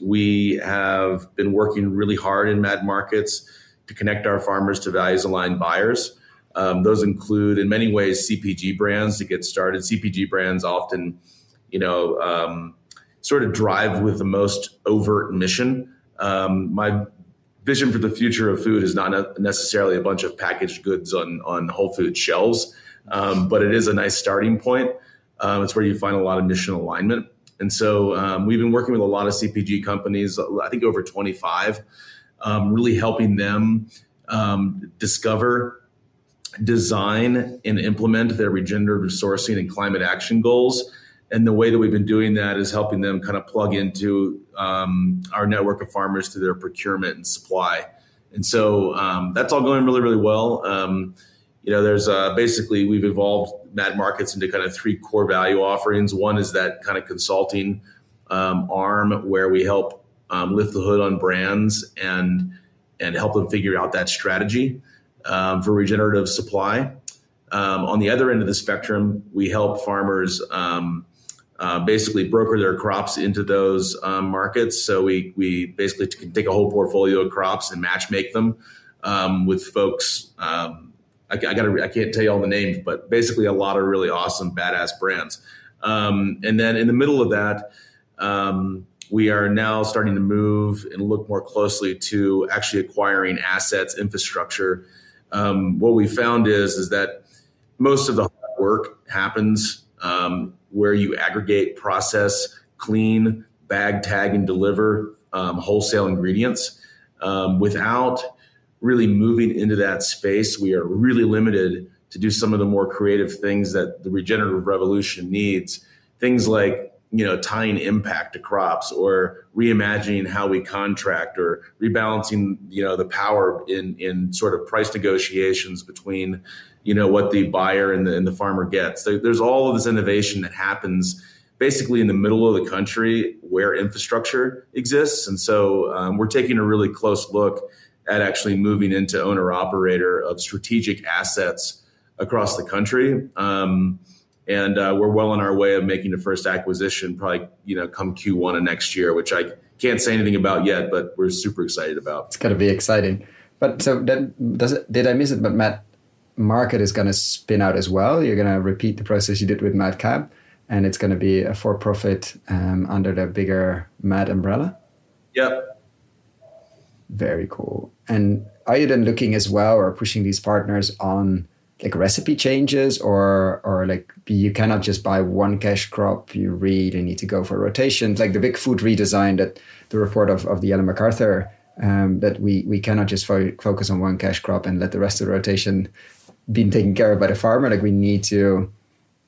We have been working really hard in Mad Markets to connect our farmers to values-aligned buyers. Those include, in many ways, CPG brands to get started. CPG brands often, you know, sort of drive with the most overt mission. My vision for the future of food is not necessarily a bunch of packaged goods on Whole Foods shelves, but it is a nice starting point. It's where you find a lot of mission alignment. And so we've been working with a lot of CPG companies, I think over 25, really helping them discover, design, and implement their regenerative sourcing and climate action goals. And the way that we've been doing that is helping them kind of plug into our network of farmers through their procurement and supply. And so that's all going really, really well. You know, there's basically we've evolved Mad Markets into kind of three core value offerings. One is that kind of consulting arm where we help lift the hood on brands and help them figure out that strategy. For regenerative supply. On the other end of the spectrum, we help farmers basically broker their crops into those markets. So we basically can take a whole portfolio of crops and match make them with folks. I can't tell you all the names, but basically a lot of really awesome, badass brands. And then in the middle of that, we are now starting to move and look more closely to actually acquiring assets, infrastructure. What we found is that most of the hard work happens where you aggregate, process, clean, bag, tag, and deliver wholesale ingredients. Without really moving into that space, we are really limited to do some of the more creative things that the regenerative revolution needs. Things like, you know, tying impact to crops or reimagining how we contract or rebalancing, you know, the power in sort of price negotiations between, you know, what the buyer and the farmer gets. There's all of this innovation that happens basically in the middle of the country where infrastructure exists. And so we're taking a really close look at actually moving into owner operator of strategic assets across the country. And we're well on our way of making the first acquisition, probably, you know, come Q1 of next year, which I can't say anything about yet, but we're super excited about. It's going to be exciting. But so then, did I miss it? But Mad Market is going to spin out as well. You're going to repeat the process you did with Mad Cap, and it's going to be a for-profit under the bigger Mad umbrella. Yep. Very cool. And are you then looking as well or pushing these partners on like recipe changes, or like you cannot just buy one cash crop, you really need to go for rotations, like the big food redesign that the report of the Ellen MacArthur, that we cannot just focus on one cash crop and let the rest of the rotation be taken care of by the farmer. Like we need to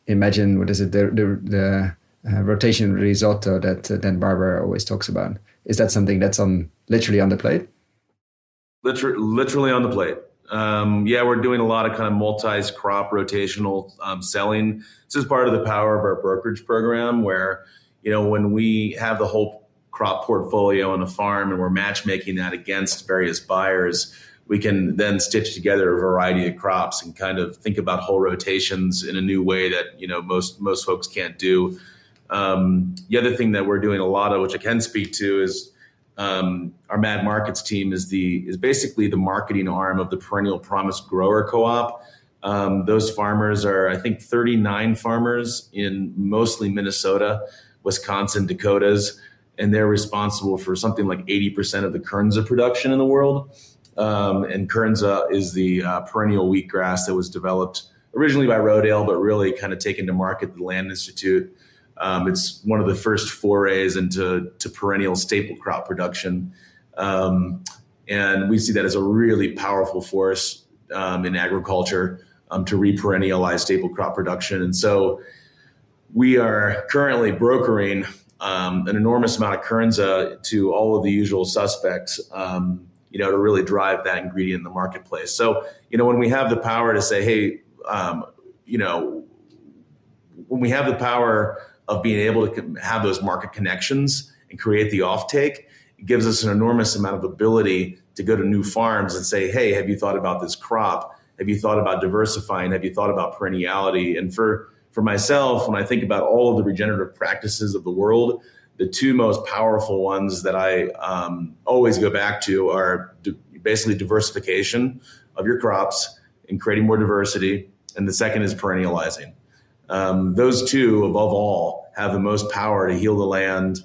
imagine, what is it, the rotation risotto that Dan Barber always talks about. Is that something that's literally on the plate? Literally on the plate. We're doing a lot of kind of multi-crop rotational selling. This is part of the power of our brokerage program where, you know, when we have the whole crop portfolio on a farm and we're matchmaking that against various buyers, we can then stitch together a variety of crops and kind of think about whole rotations in a new way that, you know, most folks can't do. The other thing that we're doing a lot of, which I can speak to, is our MAD Markets team is basically the marketing arm of the Perennial Promise Grower Co-op. Those farmers are, I think, 39 farmers in mostly Minnesota, Wisconsin, Dakotas, and they're responsible for something like 80% of the Kernza production in the world. And Kernza is the perennial wheatgrass that was developed originally by Rodale, but really kind of taken to market the Land Institute. It's one of the first forays into perennial staple crop production. And we see that as a really powerful force in agriculture to reperennialize staple crop production. And so we are currently brokering an enormous amount of Kernza to all of the usual suspects, to really drive that ingredient in the marketplace. So, you know, when we have the power to say, hey, when we have the power of being able to have those market connections and create the offtake, it gives us an enormous amount of ability to go to new farms and say, hey, have you thought about this crop? Have you thought about diversifying? Have you thought about perenniality? And for myself, when I think about all of the regenerative practices of the world, the two most powerful ones that I always go back to are basically diversification of your crops and creating more diversity. And the second is perennializing. Those two, above all, have the most power to heal the land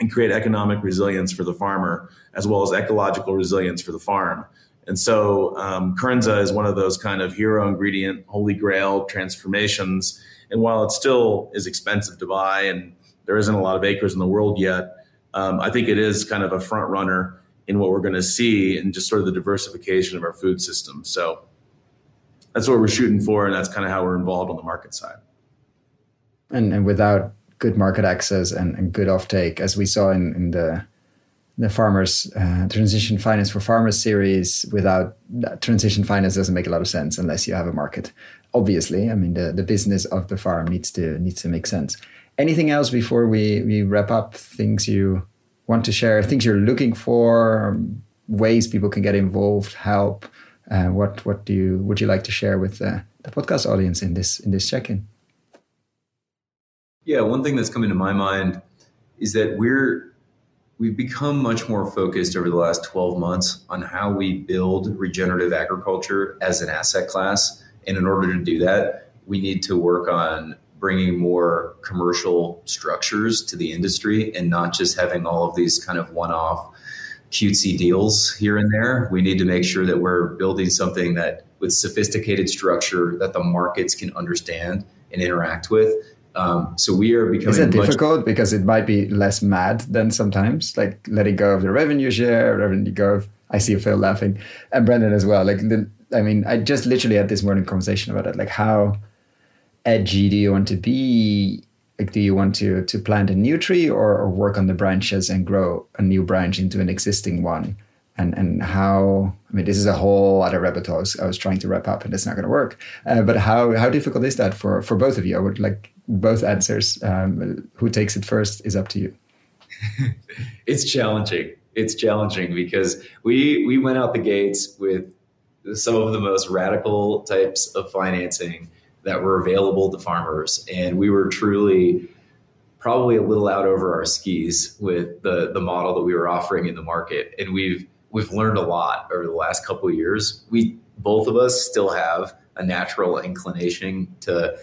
and create economic resilience for the farmer, as well as ecological resilience for the farm. And so Kernza is one of those kind of hero ingredient, holy grail transformations. And while it still is expensive to buy and there isn't a lot of acres in the world yet, I think it is kind of a front runner in what we're going to see and just sort of the diversification of our food system. So that's what we're shooting for, and that's kind of how we're involved on the market side. And without good market access and good offtake, as we saw in the farmers transition finance for farmers series, without transition finance doesn't make a lot of sense unless you have a market. Obviously, I mean the business of the farm needs to make sense. Anything else before we wrap up? Things you want to share? Things you're looking for? Ways people can get involved? Help? What would you like to share with the podcast audience in this check-in? Yeah, one thing that's coming to my mind is that we've become much more focused over the last 12 months on how we build regenerative agriculture as an asset class, and in order to do that, we need to work on bringing more commercial structures to the industry and not just having all of these kind of one-off cutesy deals here and there. We need to make sure that we're building something that with sophisticated structure that the markets can understand and interact with. So we are becoming. Is it difficult because it might be less MAD than sometimes, like letting go of the revenue share, letting go of. I see Phil laughing, and Brendan as well. Like I just literally had this morning conversation about it. Like how edgy do you want to be? Like, do you want to plant a new tree or work on the branches and grow a new branch into an existing one? And how, I mean, this is a whole other rabbit hole I was trying to wrap up, and it's not going to work. But how difficult is that for both of you? I would like both answers. Who takes it first is up to you. It's challenging. It's challenging because we went out the gates with some of the most radical types of financing that were available to farmers. And we were truly probably a little out over our skis with the model that we were offering in the market. And we've learned a lot over the last couple of years. We, both of us, still have a natural inclination to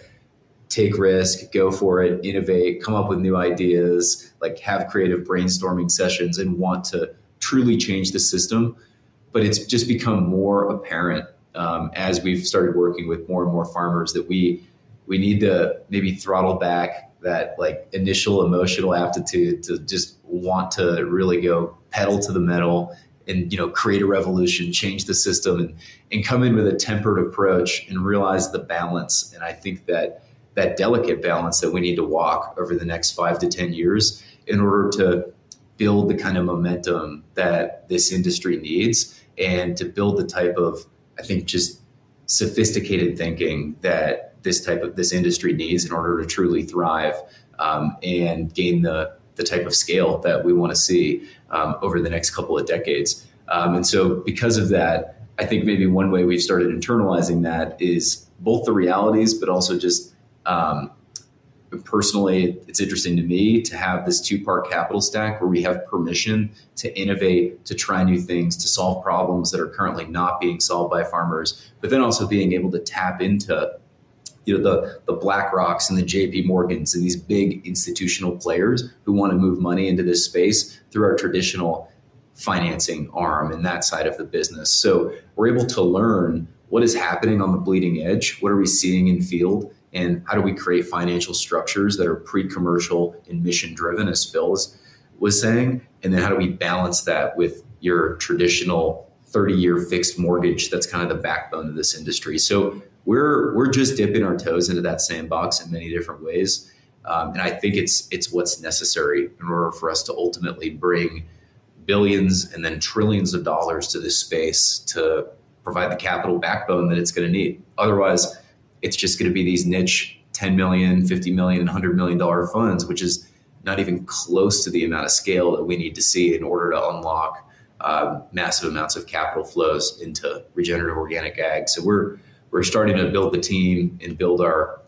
take risk, go for it, innovate, come up with new ideas, like have creative brainstorming sessions and want to truly change the system. But it's just become more apparent as we've started working with more and more farmers, that we need to maybe throttle back that like initial emotional aptitude to just want to really go pedal to the metal and, you know, create a revolution, change the system, and come in with a tempered approach and realize the balance. And I think that that delicate balance that we need to walk over the next 5 to 10 years in order to build the kind of momentum that this industry needs, and to build the type of, I think, just sophisticated thinking that this type of this industry needs in order to truly thrive and gain the type of scale that we want to see over the next couple of decades. And so because of that, I think maybe one way we've started internalizing that is both the realities, but also just personally, it's interesting to me to have this two-part capital stack where we have permission to innovate, to try new things, to solve problems that are currently not being solved by farmers, but then also being able to tap into, you know, the BlackRocks and the JP Morgans and these big institutional players who want to move money into this space through our traditional financing arm and that side of the business. So we're able to learn what is happening on the bleeding edge. What are we seeing in field? And how do we create financial structures that are pre-commercial and mission-driven, as Phil was saying? And then how do we balance that with your traditional 30-year fixed mortgage that's kind of the backbone of this industry? So we're just dipping our toes into that sandbox in many different ways. And I think it's what's necessary in order for us to ultimately bring billions and then trillions of dollars to this space to provide the capital backbone that it's going to need. Otherwise, it's just going to be these niche $10 million, $50 million, $100 million funds, which is not even close to the amount of scale that we need to see in order to unlock massive amounts of capital flows into regenerative organic ag. So we're starting to build the team and build our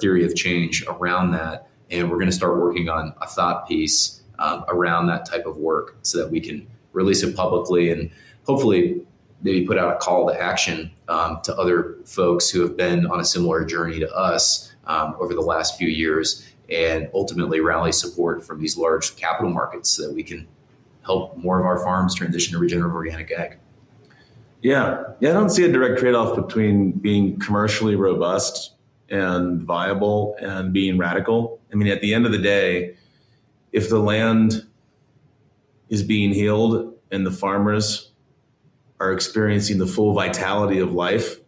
theory of change around that. And we're going to start working on a thought piece around that type of work so that we can release it publicly and hopefully maybe put out a call to action to other folks who have been on a similar journey to us over the last few years, and ultimately rally support from these large capital markets so that we can help more of our farms transition to regenerative organic ag. Yeah, I don't see a direct trade-off between being commercially robust and viable and being radical. I mean, at the end of the day, if the land is being healed and the farmers are experiencing the full vitality of life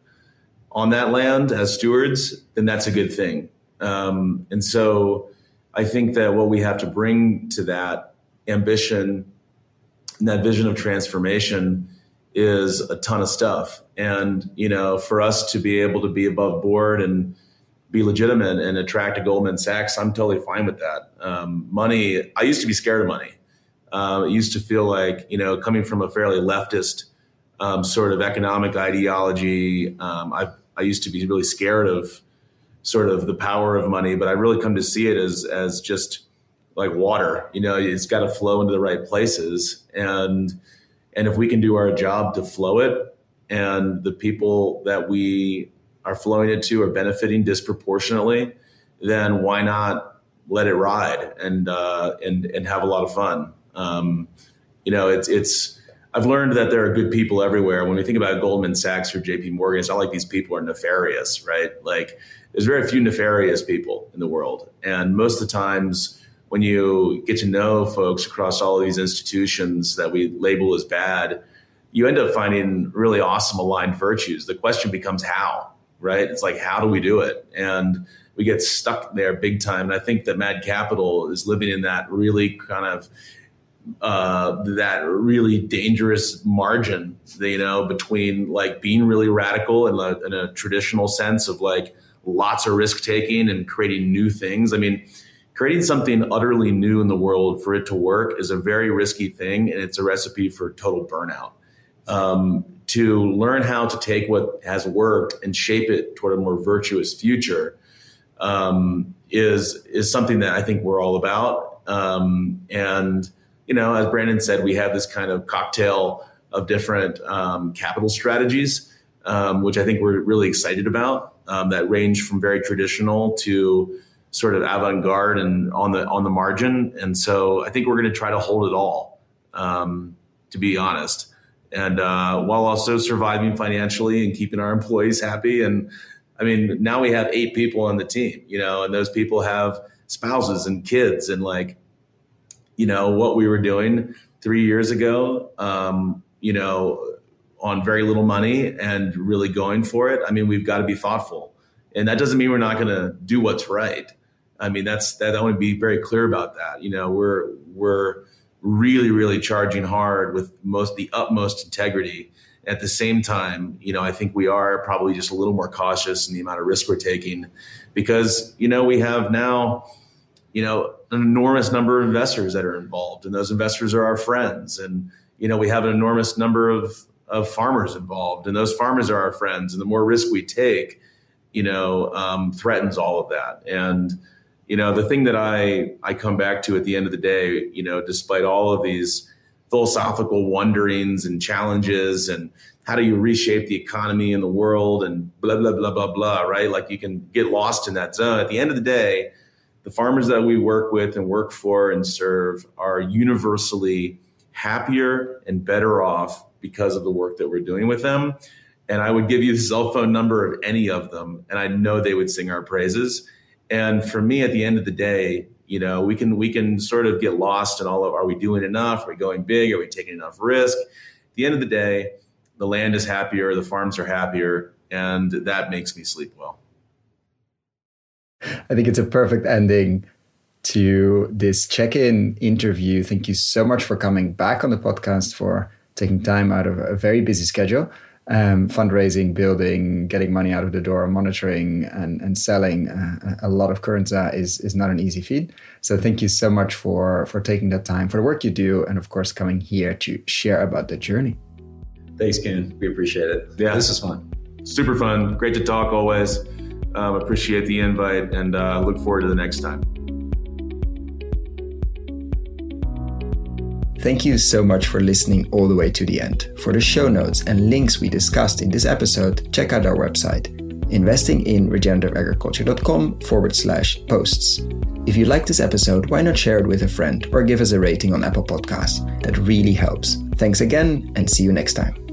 on that land as stewards, then that's a good thing. And so I think that what we have to bring to that ambition and that vision of transformation is a ton of stuff. And, you know, for us to be able to be above board and be legitimate and attract a Goldman Sachs, I'm totally fine with that. Money, I used to be scared of money. It used to feel like, you know, coming from a fairly leftist sort of economic ideology. I used to be really scared of sort of the power of money, but I really come to see it as just like water. You know, it's got to flow into the right places. And if we can do our job to flow it, and the people that we are flowing it to are benefiting disproportionately, then why not let it ride and have a lot of fun? You know, I've learned that there are good people everywhere. When we think about Goldman Sachs or JP Morgan, it's not like these people are nefarious, right? Like, there's very few nefarious people in the world. And most of the times when you get to know folks across all of these institutions that we label as bad, you end up finding really awesome aligned virtues. The question becomes how, right? It's like, how do we do it? And we get stuck there big time. And I think that Mad Capital is living in that really kind of that really dangerous margin, you know, between like being really radical in a traditional sense of like lots of risk taking and creating new things. I mean, creating something utterly new in the world for it to work is a very risky thing, and it's a recipe for total burnout. To learn how to take what has worked and shape it toward a more virtuous future is something that I think we're all about. And you know, as Brandon said, we have this kind of cocktail of different capital strategies, which I think we're really excited about, that range from very traditional to sort of avant-garde and on the margin. And so I think we're going to try to hold it all, to be honest. and while also surviving financially and keeping our employees happy. And I mean, now we have 8 people on the team, you know, and those people have spouses and kids, and like, you know, what we were doing 3 years ago, you know, on very little money and really going for it. I mean, we've got to be thoughtful, and that doesn't mean we're not going to do what's right. I mean, I want to be very clear about that. You know, we're really, really charging hard with the utmost integrity. At the same time, you know, I think we are probably just a little more cautious in the amount of risk we're taking because, you know, we have now, you know, an enormous number of investors that are involved, and those investors are our friends. And, you know, we have an enormous number of farmers involved, and those farmers are our friends. And the more risk we take, you know, threatens all of that. And, you know, the thing that I come back to at the end of the day, you know, despite all of these philosophical wonderings and challenges and how do you reshape the economy in the world and blah, blah, blah, blah, blah, right? Like you can get lost in that zone. At the end of the day, the farmers that we work with and work for and serve are universally happier and better off because of the work that we're doing with them. And I would give you the cell phone number of any of them, and I know they would sing our praises. And for me, at the end of the day, you know, we can sort of get lost in all of, are we doing enough? Are we going big? Are we taking enough risk? At the end of the day, the land is happier, the farms are happier, and that makes me sleep well. I think it's a perfect ending to this check-in interview. Thank you so much for coming back on the podcast, for taking time out of a very busy schedule, fundraising, building, getting money out of the door, monitoring and selling a lot of Kernza is not an easy feat. So thank you so much for taking that time, for the work you do, and of course coming here to share about the journey. Thanks, Ken. We appreciate it. Yeah, this is fun. Super fun. Great to talk always. Appreciate the invite, and look forward to the next time. Thank you so much for listening all the way to the end. For the show notes and links we discussed in this episode, check out our website, investinginregenerativeagriculture.com/posts. If you like this episode, why not share it with a friend or give us a rating on Apple Podcasts? That really helps. Thanks again, and see you next time.